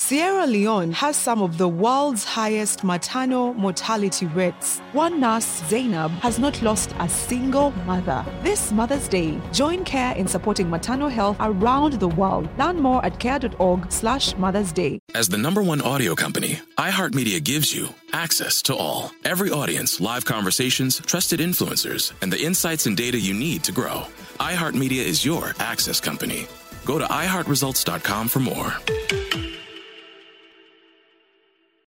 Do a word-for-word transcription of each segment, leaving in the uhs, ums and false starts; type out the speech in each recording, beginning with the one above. Sierra Leone has some of the world's highest maternal mortality rates. One nurse, Zainab, has not lost a single mother. This Mother's Day, join CARE in supporting maternal health around the world. Learn more at care.org slash Mother's Day. As the number one audio company, iHeartMedia gives you access to all. Every audience, live conversations, trusted influencers, and the insights and data you need to grow. iHeartMedia is your access company. Go to i heart results dot com for more.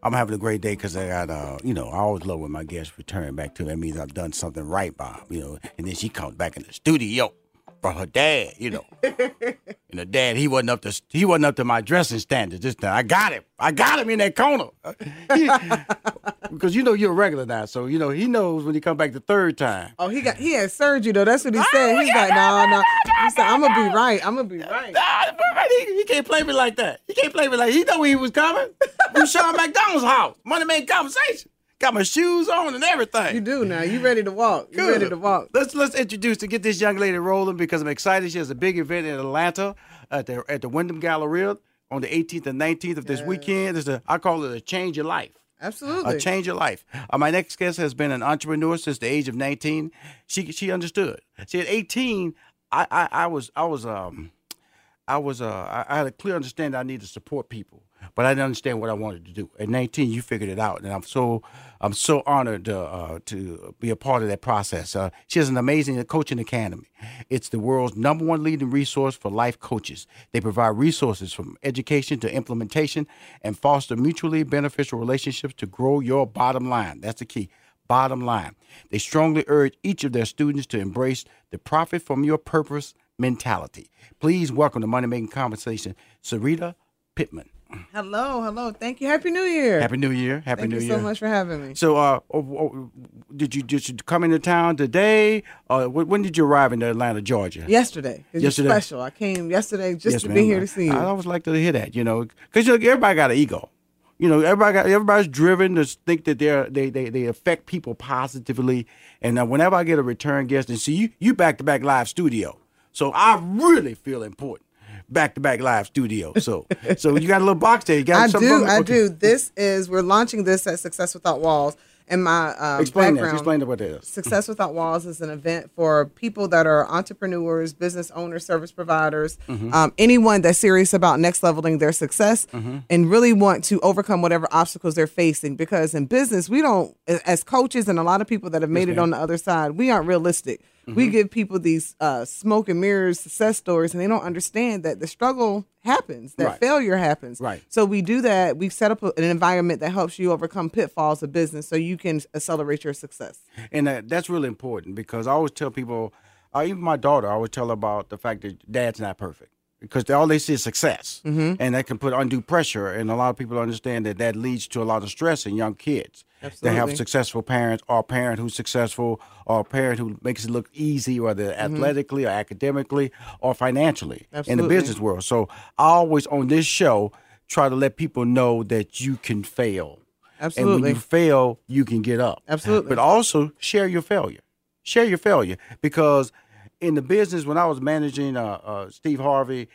I'm having a great day because I got, uh, you know, I always love when my guests return back to me. That means I've done something right by them, you know. And then she comes back in the studio for her dad, you know. And the dad, he wasn't up to he wasn't up to my dressing standards this time. I got him. I got him in that corner. Because, you know, you're a regular now, so, you know, he knows when he comes back the third time. Oh, he got he had surgery, though. That's what he said. Oh, he's like, no, no. He said, I'm going to be right. I'm going to be right. He, he can't play me like that. He can't play me like that. He know he was coming. From Sean McDonald's house. Money made conversation. Got my shoes on and everything. You do now. You ready to walk. You ready to walk. Let's let's introduce to get this young lady rolling because I'm excited. She has a big event in Atlanta at the at the Wyndham Galleria on the eighteenth and nineteenth of this yes. weekend. It's a, I call it a change your life. Absolutely. A change your life. Uh, my next guest has been an entrepreneur since the age of nineteen. She she understood. See, at eighteen, I I, I was I was um I was uh I, I had a clear understanding I needed to support people. But I didn't understand what I wanted to do. At nineteen, you figured it out, and I'm so, I'm so honored uh, uh, to be a part of that process. Uh, she has an amazing coaching academy. It's the world's number one leading resource for life coaches. They provide resources from education to implementation and foster mutually beneficial relationships to grow your bottom line. That's the key. Bottom line. They strongly urge each of their students to embrace the profit from your purpose mentality. Please welcome to Money Making Conversation, Sarita Pittman. Hello, hello. Thank you. Happy New Year. Happy New Year. Happy Thank New Year. Thank you so much for having me. So, uh, oh, oh, did you did you come into town today? Uh, when did you arrive in Atlanta, Georgia? Yesterday. It yesterday. Was special. I came yesterday just yes, to man, be here to see you. I always like to hear that, you know, because you know, everybody got an ego. You know, everybody got, everybody's driven to think that they're, they they they affect people positively. And uh, whenever I get a return guest, and see you, you back-to-back live studio. So I really feel important. Back to back live studio. So, so you got a little box there. You got I do. I okay. do. This is we're launching this at Success Without Walls. And my um, explain background, that. Explain what that is. Success Without Walls is an event for people that are entrepreneurs, business owners, service providers, mm-hmm. um, anyone that's serious about next leveling their success mm-hmm. and really want to overcome whatever obstacles they're facing. Because in business, we don't, as coaches and a lot of people that have made yes, it ma'am. on the other side, we aren't realistic. Mm-hmm. We give people these uh, smoke and mirrors success stories, and they don't understand that the struggle happens, that right. failure happens. Right. So we do that. We set up a, an environment that helps you overcome pitfalls of business so you can accelerate your success. And uh, that's really important, because I always tell people, uh, even my daughter, I always tell her about the fact that dad's not perfect, because they, all they see is success. Mm-hmm. And that can put undue pressure. And a lot of people don't understand that that leads to a lot of stress in young kids. Absolutely. They have successful parents, or a parent who's successful, or a parent who makes it look easy, whether mm-hmm. athletically or academically or financially. Absolutely. In the business world. So I always on this show try to let people know that you can fail. Absolutely. And when you fail, you can get up. Absolutely. But also share your failure. Share your failure, because in the business, when I was managing uh, uh, Steve Harvey,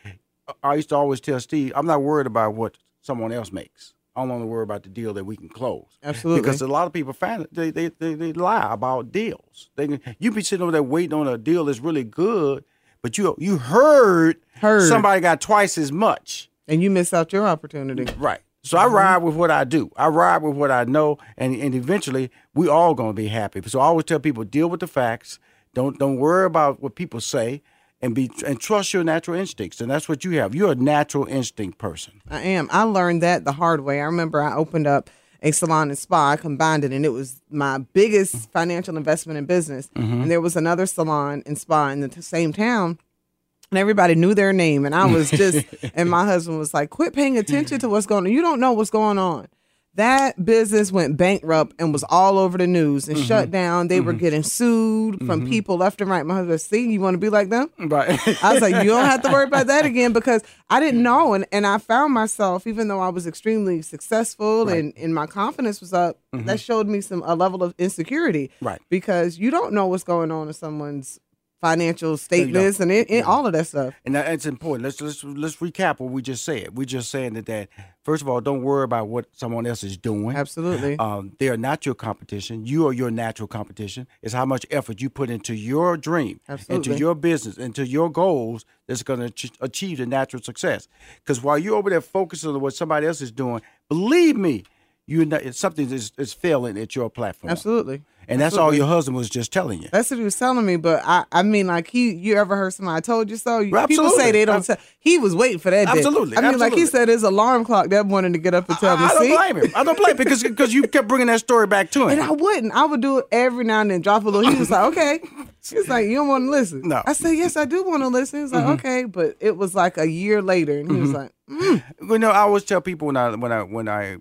I used to always tell Steve, I'm not worried about what someone else makes. I'm only worried about the deal that we can close. Absolutely. Because a lot of people, find, they, they, they, they lie about deals. They, you be sitting over there waiting on a deal that's really good, but you you heard, heard somebody got twice as much. And you miss out your opportunity. Right. So I ride with what I do. I ride with what I know, and, and eventually we all going to be happy. So I always tell people, deal with the facts. Don't don't worry about what people say, and be and trust your natural instincts. And that's what you have. You're a natural instinct person. I am. I learned that the hard way. I remember I opened up a salon and spa. I combined it, and it was my biggest financial investment in business. Mm-hmm. And there was another salon and spa in the t- same town, and everybody knew their name. And I was just, and my husband was like, quit paying attention to what's going on. You don't know what's going on. That business went bankrupt and was all over the news and mm-hmm. shut down. They mm-hmm. were getting sued mm-hmm. from people left and right. My husband was, see, you want to be like them? Right. I was like, you don't have to worry about that again, because I didn't know. And, and I found myself, even though I was extremely successful right. and, and my confidence was up, mm-hmm. that showed me some a level of insecurity. Right. Because you don't know what's going on in someone's financial statements and it, it, all of that stuff. And that's important. Let's let's let's recap what we just said. We're just saying that, that first of all, don't worry about what someone else is doing. Absolutely. Um, they are not your competition. You are your natural competition. It's how much effort you put into your dream, Absolutely. into your business, into your goals that's going to ch- achieve the natural success. Because while you're over there focusing on what somebody else is doing, believe me, you know something is, is failing at your platform. Absolutely. And that's Absolutely. all your husband was just telling you. That's what he was telling me. But I, I mean, like he, you ever heard somebody told you so? Absolutely. People say they don't tell. He was waiting for that. Absolutely. Day. I mean, Absolutely. like he said, his alarm clock that wanted to get up and tell I, me. I don't See? blame him. I don't blame him because because you kept bringing that story back to him. And I wouldn't. I would do it every now and then. Drop a little. He was like, okay. He was like, you don't want to listen. No. I said, yes, I do want to listen. He was like, mm-hmm. okay, but it was like a year later, and he mm-hmm. was like, mm. you know, I always tell people when I when I when I.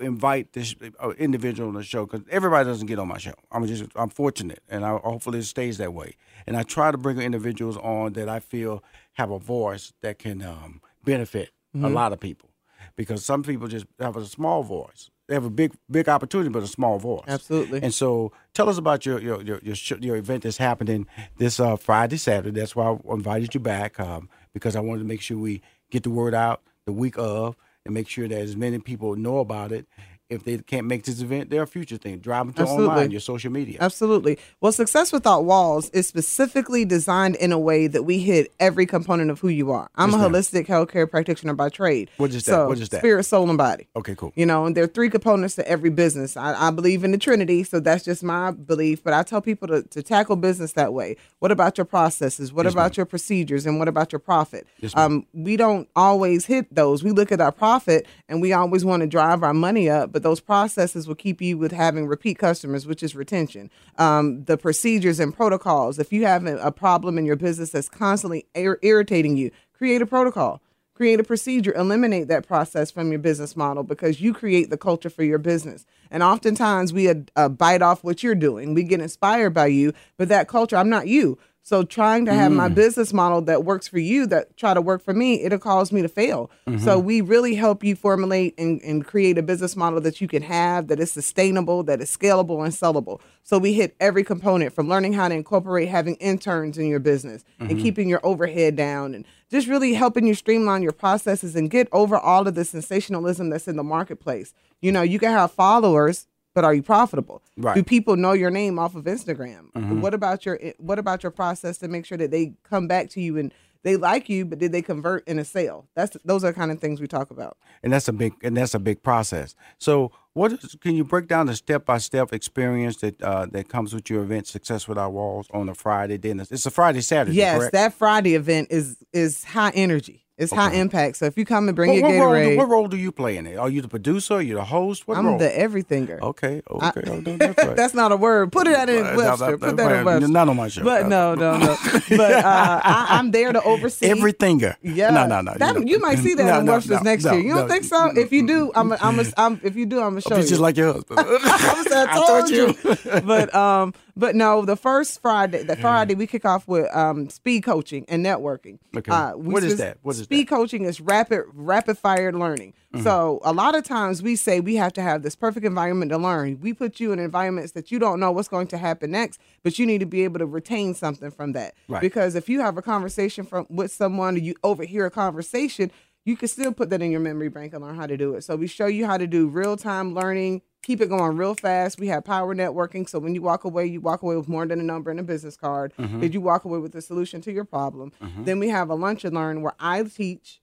invite this individual on the show, because everybody doesn't get on my show. I'm just I'm fortunate, and I hopefully it stays that way. And I try to bring individuals on that I feel have a voice that can um, benefit mm-hmm. a lot of people, because some people just have a small voice. They have a big big opportunity, but a small voice. Absolutely. And so, tell us about your your your your, your event that's happening this uh, Friday, Saturday. That's why I invited you back, um, because I wanted to make sure we get the word out the week of. And make sure that as many people know about it. If they can't make this event, they're a future thing. Drive them to Absolutely. online, your social media. Absolutely. Well, Success Without Walls is specifically designed in a way that we hit every component of who you are. I'm yes, a holistic ma'am. healthcare practitioner by trade. What is that? So, what is that? Spirit, soul, and body. Okay, cool. You know, and there are three components to every business. I, I believe in the Trinity, so that's just my belief. But I tell people to, to tackle business that way. What about your processes? What yes, about ma'am. your procedures? And what about your profit? Yes, um, we don't always hit those. We look at our profit, and we always want to drive our money up, but those processes will keep you with having repeat customers, which is retention. Um, the procedures and protocols. If you have a problem in your business that's constantly ir- irritating you, create a protocol, create a procedure, eliminate that process from your business model, because you create the culture for your business. And oftentimes we uh, bite off what you're doing. We get inspired by you, but that culture, I'm not you. So trying to have mm. my business model that works for you, that try to work for me, it'll cause me to fail. Mm-hmm. So we really help you formulate and, and create a business model that you can have, that is sustainable, that is scalable and sellable. So we hit every component, from learning how to incorporate having interns in your business mm-hmm. and keeping your overhead down, and just really helping you streamline your processes and get over all of the sensationalism that's in the marketplace. You know, you can have followers, but are you profitable? Right. Do people know your name off of Instagram? Mm-hmm. What about your What about your process to make sure that they come back to you and they like you, but did they convert in a sale? That's those are the kind of things we talk about. And that's a big and that's a big process. So What is, can you break down the step-by-step experience that uh, that comes with your event, Success Without Walls, on a Friday? Then it's a Friday, Saturday, yes, correct? That Friday event is is high energy. It's okay. High impact. So if you come and bring what, your what Gatorade. Role do, what role do you play in it? Are you the producer? Are you the host? What I'm role? I'm the everythinger. Okay. Okay. I, oh, that's, right. That's not a word. Put it out in Webster. Put that in Webster. Not on my show. But no, no, no. But uh, I, I'm there to oversee. Everythinger. Yeah. No, no, no. That, you, you might see that no, in no, Webster's no, next no, year. You don't no, think so? No, if you do, I'm, a, I'm, a, I'm If you do, I'm going to show you. Just like your husband. I, I, I told you. But, um, but no, the first Friday, the Friday we kick off with um, speed coaching and networking. Okay. What is that? What is that? Speed coaching is rapid rapid fire learning. Mm-hmm. So a lot of times we say we have to have this perfect environment to learn. We put you in environments that you don't know what's going to happen next, but you need to be able to retain something from that. Right. Because if you have a conversation from with someone, or you overhear a conversation, you can still put that in your memory bank and learn how to do it. So we show you how to do real-time learning, keep it going real fast. We have power networking. So when you walk away, you walk away with more than a number and a business card. Mm-hmm. Did you walk away with a solution to your problem? Mm-hmm. Then we have a lunch and learn where I teach.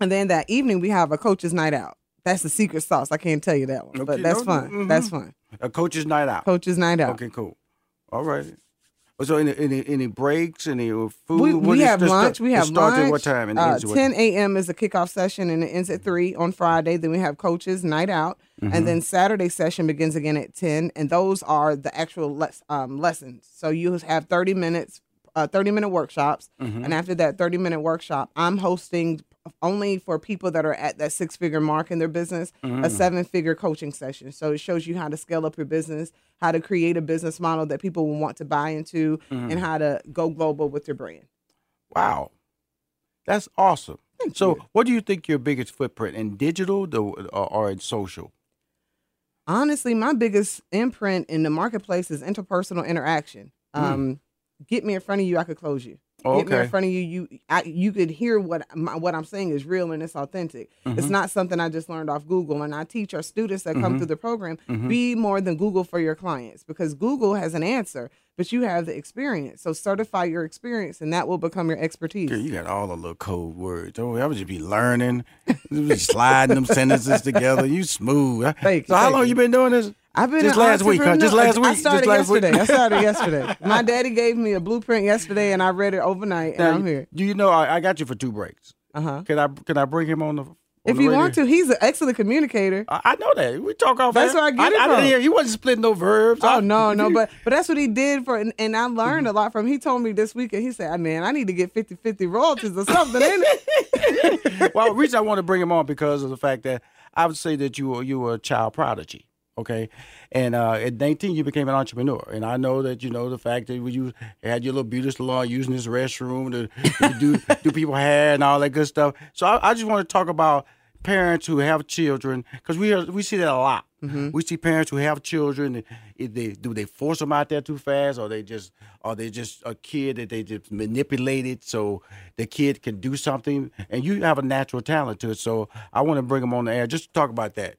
And then that evening we have a coach's night out. That's the secret sauce. I can't tell you that one, okay, but that's no, fun. Mm-hmm. That's fun. A coach's night out. Coach's night out. Okay, cool. All right. So any any, any breaks, any food? We, we have lunch. Start, we have lunch. Starts at what time? And uh, ends at ten a.m. is the kickoff session, and it ends at three on Friday. Then we have coaches night out, mm-hmm. and then Saturday session begins again at ten. And those are the actual le- um, lessons. So you have thirty minutes, uh, thirty minute workshops, mm-hmm. and after that thirty minute workshop, I'm hosting only for people that are at that six figure mark in their business, mm-hmm. a seven figure coaching session. So it shows you how to scale up your business, how to create a business model that people will want to buy into, mm-hmm. and how to go global with your brand. Wow. That's awesome. Thank so you. What do you think your biggest footprint in digital or in social? Honestly, my biggest imprint in the marketplace is interpersonal interaction. Mm. Um, get me in front of you, I could close you. Oh, okay. Get me in front of you, you I, you could hear what my, what I'm saying is real and it's authentic. Mm-hmm. It's not something I just learned off Google. And I teach our students that mm-hmm. come through the program, mm-hmm. be more than Google for your clients, because Google has an answer, but you have the experience. So certify your experience, and that will become your expertise. Girl, you got all the little code words. Oh, I would just be learning, just sliding them sentences together. You smooth. Thank so you, how long you. you been doing this? I've been just last week, huh? Just last week. I started just yesterday. Week. I started yesterday. My daddy gave me a blueprint yesterday, and I read it overnight, and now, I'm here. Do you know I, I got you for two breaks? Uh huh. Can I can I bring him on the? On if the you radio? Want to, he's an excellent communicator. I, I know that we talk off. That's where I get I, it from. I didn't hear he wasn't splitting no verbs. Oh I, no, no, but but that's what he did for, and, and I learned mm-hmm. a lot from him. He told me this weekend. He said, "Man, I need to get fifty-fifty royalties or something." Ain't it? Well, the reason I want to bring him on because of the fact that I would say that you are you were a child prodigy. Okay, and uh, at nineteen you became an entrepreneur, and I know that you know the fact that you had your little beauty salon using this restroom to, to do do people hair and all that good stuff. So I, I just want to talk about parents who have children, because we are, we see that a lot. Mm-hmm. We see parents who have children. If they do they force them out there too fast, or they just are they just a kid that they just manipulated so the kid can do something. And you have a natural talent to it, so I want to bring them on the air just to talk about that.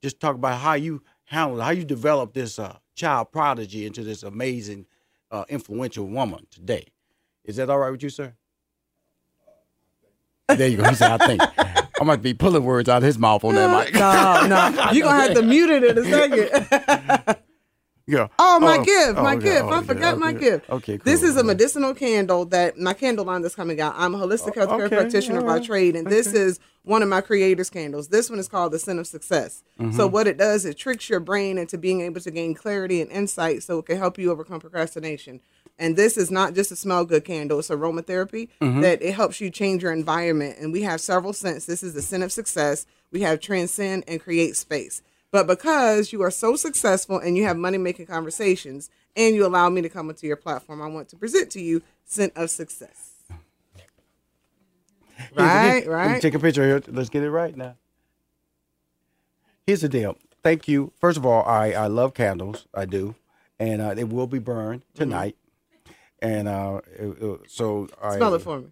Just talk about how you. How, how you develop this uh, child prodigy into this amazing, uh, influential woman today. Is that all right with you, sir? There you go. He said, I think. I might be pulling words out of his mouth on that mic. No, no. You're going to have to mute it in a second. Yeah. Oh, my oh, gift. My oh, gift. Oh, I forgot okay. my gift. Okay, cool. This is a medicinal candle that my candle line that's coming out. I'm a holistic health care okay. practitioner right. by trade, and okay. this is one of my creator's candles. This one is called the Scent of Success. Mm-hmm. So what it does, it tricks your brain into being able to gain clarity and insight so it can help you overcome procrastination. And this is not just a smell good candle. It's aromatherapy mm-hmm. that it helps you change your environment. And we have several scents. This is the Scent of Success. We have Transcend and Create Space. But because you are so successful and you have money-making conversations and you allow me to come into your platform, I want to present to you Scent of Success. Right, right. Let me take a picture here. Let's get it right now. Here's the deal. Thank you. First of all, I, I love candles. I do. And uh, they will be burned tonight. Mm-hmm. And uh, it, it, so I... Smell it for me.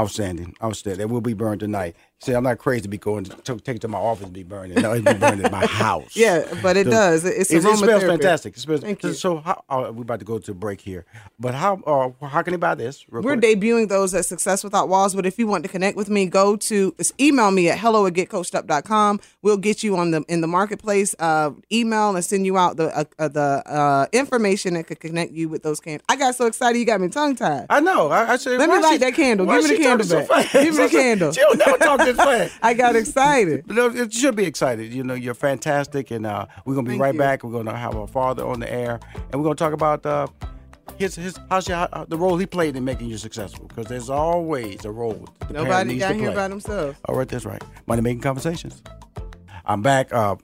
Outstanding. Outstanding. It will be burned tonight. See, I'm not crazy to be going to take it to my office and be burning. No, it be burning in my house. Yeah, but it the, does. It's it, it smells fantastic. It smells, Thank you. So how, uh, we're about to go to a break here. But how uh, how can they buy this? Real we're quick. Debuting those at Success Without Walls. But if you want to connect with me, go to email me at hello at get coached up dot com. We'll get you on the in the marketplace uh, email and send you out the uh, uh, the uh, information that could connect you with those candles. I got so excited, you got me tongue tied. I know. I, I said, let me light she, that candle. Give me the candle back. So Give me the candle. She don't never talk to I got excited. It should be excited. You know, you're fantastic, and uh, we're gonna be Thank right you. back. We're gonna have our father on the air, and we're gonna talk about uh, his his how's your, how, the role he played in making you successful. Because there's always a role. The Nobody needs got to here play. by themselves. All right, that's right. Money Making Conversations. I'm back, uh,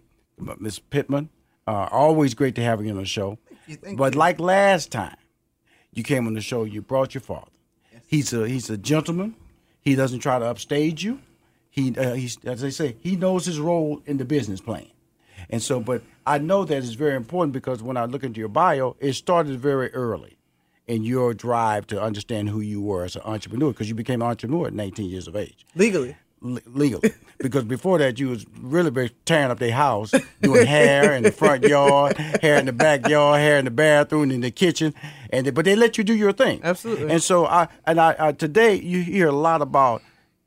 Miz Pittman. Uh, always great to have you on the show. Thank you, thank but you. Like last time, you came on the show. You brought your father. Yes. He's a he's a gentleman. He doesn't try to upstage you. He, uh, he's, as they say, he knows his role in the business plan. And so, but I know that it's very important because when I look into your bio, it started very early in your drive to understand who you were as an entrepreneur, because you became an entrepreneur at nineteen years of age. Legally. Le- legally. Because before that, you was really very tearing up their house, doing hair in the front yard, hair in the backyard, hair in the bathroom, in the kitchen. and they, But they let you do your thing. Absolutely. And so, I and I, I today, you hear a lot about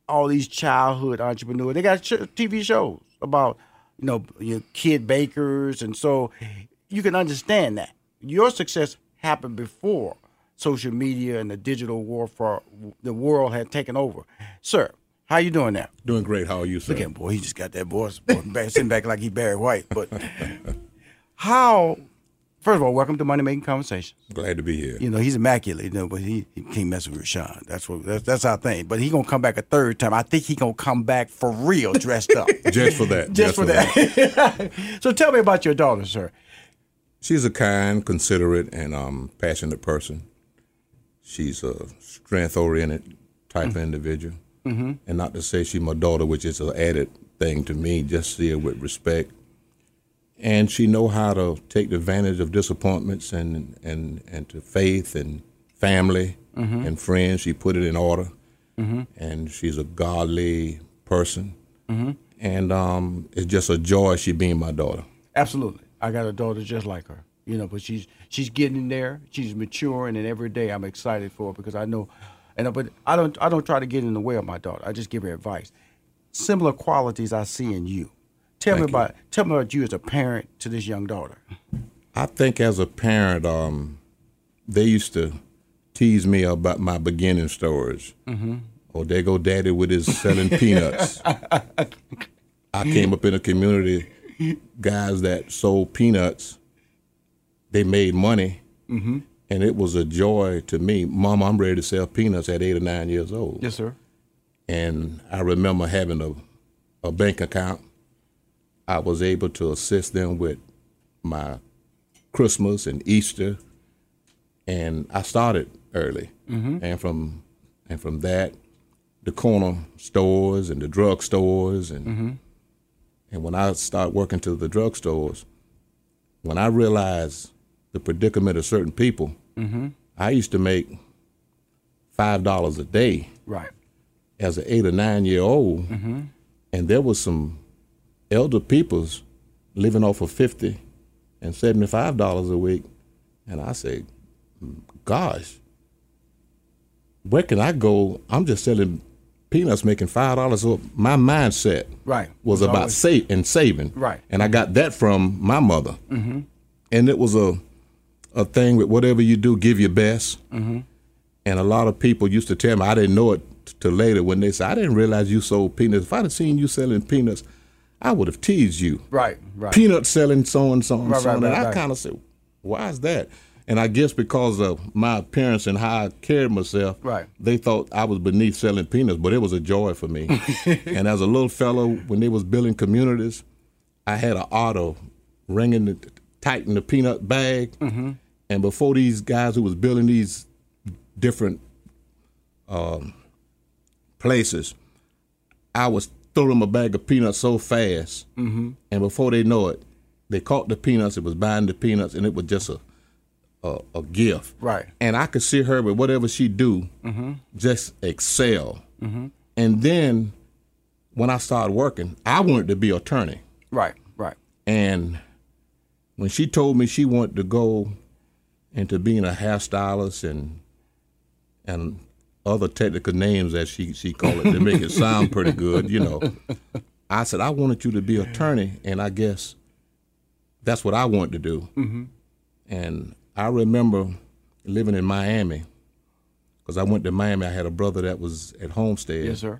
all these childhood entrepreneurs. They got T V shows about, you know, your kid bakers. And so you can understand that. Your success happened before social media and the digital warfare, the world had taken over. Sir, how you doing now? Doing great. How are you, sir? Look at him, boy. He just got that voice sitting back like he Barry White. But how... First of all, welcome to Money Making Conversations. Glad to be here. You know, he's immaculate, you know, but he, he can't mess with Rashawn. That's what that's, that's our thing. But he gonna come back a third time. I think he gonna come back for real, dressed up. Just for that. Just, Just for, for that. that. So tell me about your daughter, sir. She's a kind, considerate, and um, passionate person. She's a strength-oriented type mm-hmm. of individual. Mm-hmm. And not to say she's my daughter, which is an added thing to me, just see her with respect. And she know how to take advantage of disappointments and and, and to faith and family mm-hmm. and friends. She put it in order, mm-hmm. and she's a godly person. Mm-hmm. And um, it's just a joy she being my daughter. Absolutely. I got a daughter just like her, you know, but she's she's getting there. She's maturing, and every day I'm excited for her because I know, and but I don't I don't try to get in the way of my daughter. I just give her advice. Similar qualities I see in you. Tell Thank me about you. tell me about you as a parent to this young daughter. I think as a parent, um, they used to tease me about my beginning stories. Mm-hmm. Oh, there go Daddy with his selling peanuts. I came up in a community, guys that sold peanuts, they made money, mm-hmm. and it was a joy to me. Mom, I'm ready to sell peanuts at eight or nine years old. Yes, sir. And I remember having a, a bank account. I was able to assist them with my Christmas and Easter, and I started early. Mm-hmm. And from and from that, the corner stores and the drug stores, and mm-hmm. and when I started working to the drug stores, when I realized the predicament of certain people, mm-hmm. I used to make five dollars a day, right, as an eight or nine year old, mm-hmm. and there was some elder people's living off of fifty and seventy-five dollars a week, and I say, "Gosh, where can I go? I'm just selling peanuts, making five dollars." So my mindset right. was it's about save and saving, right? And I got that from my mother, mm-hmm. and it was a a thing with whatever you do, give your best. Mm-hmm. And a lot of people used to tell me I didn't know it till later when they said I didn't realize you sold peanuts. If I'd have seen you selling peanuts, I would have teased you. Right, right. Peanut selling so and so and right, so. Right, and right, I right. kind of said, why is that? And I guess because of my appearance and how I carried myself, right. they thought I was beneath selling peanuts, but it was a joy for me. And as a little fellow, when they was building communities, I had an auto ringing to tighten the peanut bag. Mm-hmm. And before these guys who was building these different um, places, I was throw them a bag of peanuts so fast, mm-hmm. and before they know it, they caught the peanuts. It was buying the peanuts, and it was just a a, a gift. Right. And I could see her with whatever she do, mm-hmm. just excel. Mm-hmm. And then when I started working, I wanted to be an attorney. Right, right. And when she told me she wanted to go into being a hairstylist and and other technical names that she, she called it to make it sound pretty good, you know, I said, I wanted you to be an attorney, and I guess that's what I wanted to do. Mm-hmm. And I remember living in Miami, because I went to Miami. I had a brother that was at Homestead. Yes, sir.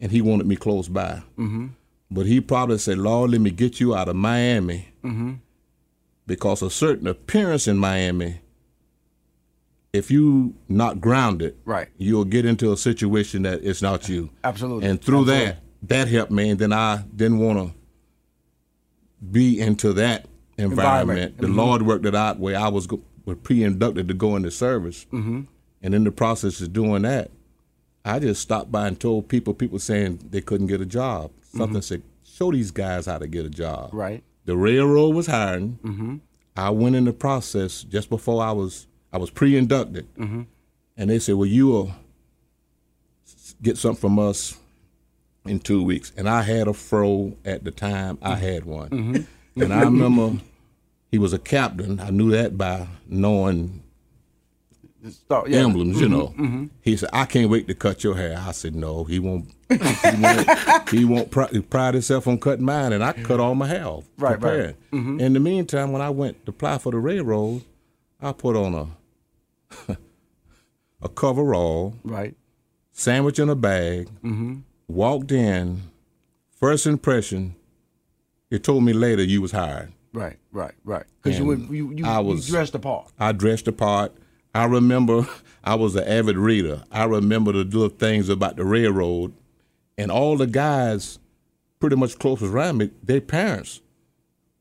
And he wanted me close by. Mm-hmm. But he probably said, Lord, let me get you out of Miami, mm-hmm. because a certain appearance in Miami, if you not grounded, right, you'll get into a situation that it's not you. Absolutely. And through Absolutely. that, that helped me. And then I didn't want to be into that environment. environment. The mm-hmm. Lord worked it out where I was, go- was pre-inducted to go into service. Mm-hmm. And in the process of doing that, I just stopped by and told people, people saying they couldn't get a job. Something mm-hmm. said, show these guys how to get a job. Right. The railroad was hiring. Mm-hmm. I went in the process just before I was, I was pre-inducted. Mm-hmm. And they said, well, you will get something from us in two weeks. And I had a fro at the time. Mm-hmm. I had one. Mm-hmm. And I remember he was a captain. I knew that by knowing Start, yeah. emblems, you mm-hmm, know. Mm-hmm. He said, I can't wait to cut your hair. I said, no, he won't. He won't, he won't pr- pride himself on cutting mine, and I cut all my hair off. Right, preparing. right. Mm-hmm. In the meantime, when I went to apply for the railroad, I put on a a coverall, right, sandwich in a bag, mm-hmm. walked in, first impression, it told me later you was hired. Right, right, right. Because you, you, you, I was, you dressed the part. I dressed the part. I remember I was an avid reader. I remember the little things about the railroad, and all the guys pretty much close around me, their parents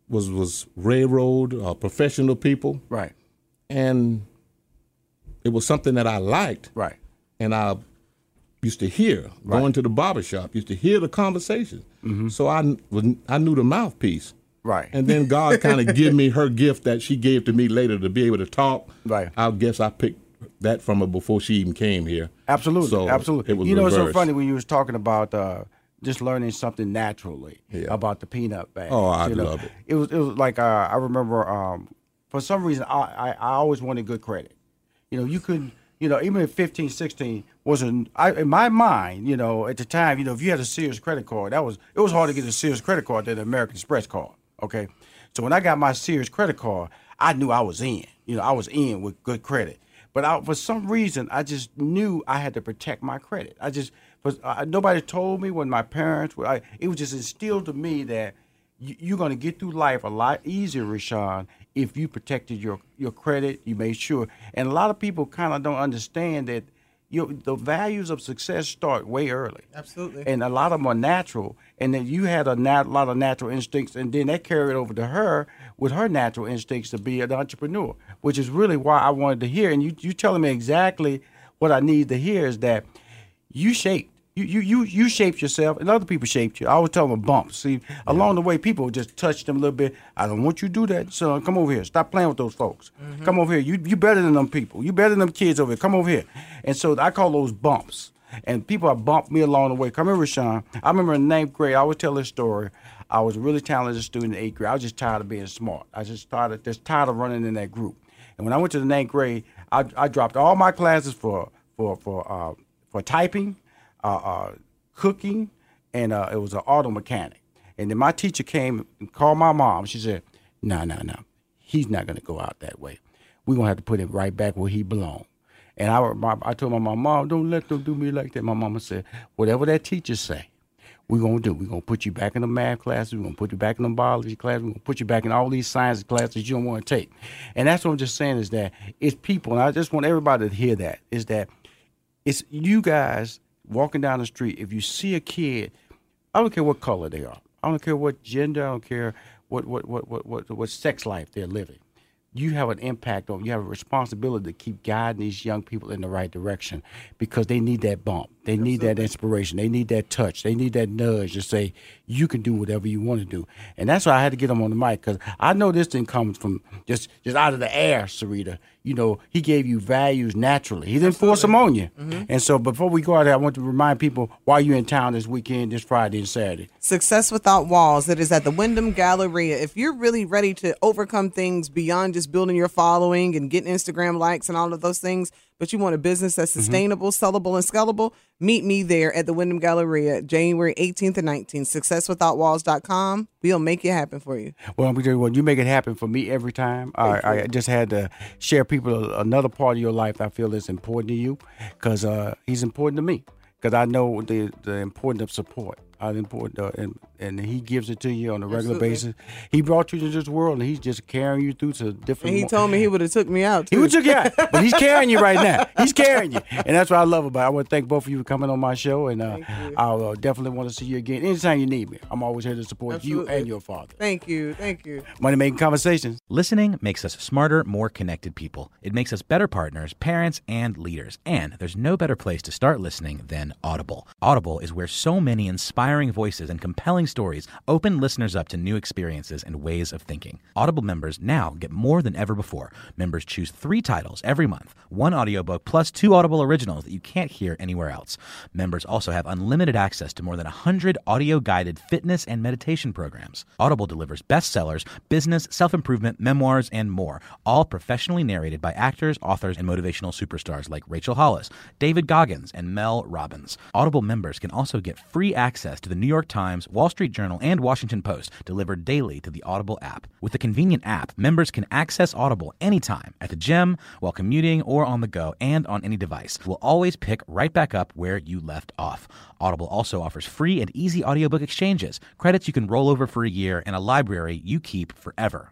was was railroad or uh, professional people. Right. And it was something that I liked. Right. And I used to hear, right. going to the barbershop, used to hear the conversation. Mm-hmm. So I, I knew the mouthpiece. Right. And then God kind of give me her gift that she gave to me later to be able to talk. Right. I guess I picked that from her before she even came here. Absolutely. So Absolutely. It was You know, reversed. It's so funny when you was talking about uh, just learning something naturally yeah. about the peanut bag. Oh, I you know? love it. It was it was like, uh, I remember um, for some reason, I, I, I always wanted good credit. You know, you could, you know, even at fifteen, sixteen wasn't, I, in my mind, you know, at the time, you know, if you had a Sears credit card, that was, it was hard to get a Sears credit card than an American Express card. Okay, so when I got my Sears credit card, I knew I was in. You know, I was in with good credit. But I, for some reason, I just knew I had to protect my credit. I just, but I, nobody told me when my parents were, I, it was just instilled to me that you, you're going to get through life a lot easier, Rashawn, if you protected your, your credit, you made sure. And a lot of people kind of don't understand that you, the values of success start way early. Absolutely. And a lot of them are natural. And then you had a nat- lot of natural instincts, and then that carried over to her with her natural instincts to be an entrepreneur, which is really why I wanted to hear. And you you telling me exactly what I need to hear is that you shaped. You you you, you shaped yourself, and other people shaped you. I always tell them bumps. See, yeah. along the way, people just touched them a little bit. I don't want you to do that, son. Come over here. Stop playing with those folks. Mm-hmm. Come over here. You you better than them people. You better than them kids over here. Come over here. And so I call those bumps. And people have bumped me along the way. Come here, Rashawn. I remember in ninth grade, I always tell this story. I was a really talented student in eighth grade. I was just tired of being smart. I just started just tired of running in that group. And when I went to the ninth grade, I, I dropped all my classes for for for uh, for typing, uh, uh, cooking, and uh, it was an auto mechanic. And then my teacher came and called my mom. She said, "No, no, no, he's not going to go out that way. We're going to have to put him right back where he belongs." And I, my, I told my mom, "Mom, don't let them do me like that." My mama said, "Whatever that teacher say, we're going to do. We're going to put you back in the math classes. We're going to put you back in the biology class. We're going to put you back in all these science classes you don't want to take." And that's what I'm just saying is that it's people, and I just want everybody to hear that, is that it's you guys walking down the street. If you see a kid, I don't care what color they are. I don't care what gender. I don't care what what what what what, what sex life they're living. You have an impact on, you have a responsibility to keep guiding these young people in the right direction because they need that bump. They need that inspiration. They need that touch. They need that nudge to say, you can do whatever you want to do. And that's why I had to get him on the mic, because I know this thing comes from just, just out of the air, Sarita. You know, he gave you values naturally. He didn't Absolutely. force them on you. Mm-hmm. And so before we go out there, I want to remind people why you're in town this weekend, this Friday and Saturday. Success Without Walls. It is at the Wyndham Galleria. If you're really ready to overcome things beyond just building your following and getting Instagram likes and all of those things, but you want a business that's sustainable, mm-hmm. sellable, and scalable, meet me there at the Wyndham Galleria, January eighteenth and nineteenth. success without walls dot com. We'll make it happen for you. Well, we do. Well, you make it happen for me every time. I, I just had to share people another part of your life I feel is important to you, because uh, he's important to me, because I know the, the importance of support. Important, uh, and, and he gives it to you on a regular Absolutely. basis. He brought you to this world, and he's just carrying you through to different. And he mo- told me he would have took me out. Too. He would have took you out, but he's carrying you right now. He's carrying you, and that's what I love about it. I want to thank both of you for coming on my show, and uh, I'll uh, definitely want to see you again anytime you need me. I'm always here to support Absolutely. you and your father. Thank you, thank you. Money Making Conversations. Listening makes us smarter, more connected people. It makes us better partners, parents, and leaders. And there's no better place to start listening than Audible. Audible is where so many inspiring. Inspiring voices and compelling stories open listeners up to new experiences and ways of thinking. Audible members now get more than ever before. Members choose three titles every month, one audiobook plus two Audible originals that you can't hear anywhere else. Members also have unlimited access to more than one hundred audio-guided fitness and meditation programs. Audible delivers bestsellers, business, self-improvement, memoirs, and more, all professionally narrated by actors, authors, and motivational superstars like Rachel Hollis, David Goggins, and Mel Robbins. Audible members can also get free access to to the New York Times, Wall Street Journal, and Washington Post, delivered daily to the Audible app. With the convenient app, members can access Audible anytime, at the gym, while commuting, or on the go, and on any device. We'll always pick right back up where you left off. Audible also offers free and easy audiobook exchanges, credits you can roll over for a year, and a library you keep forever,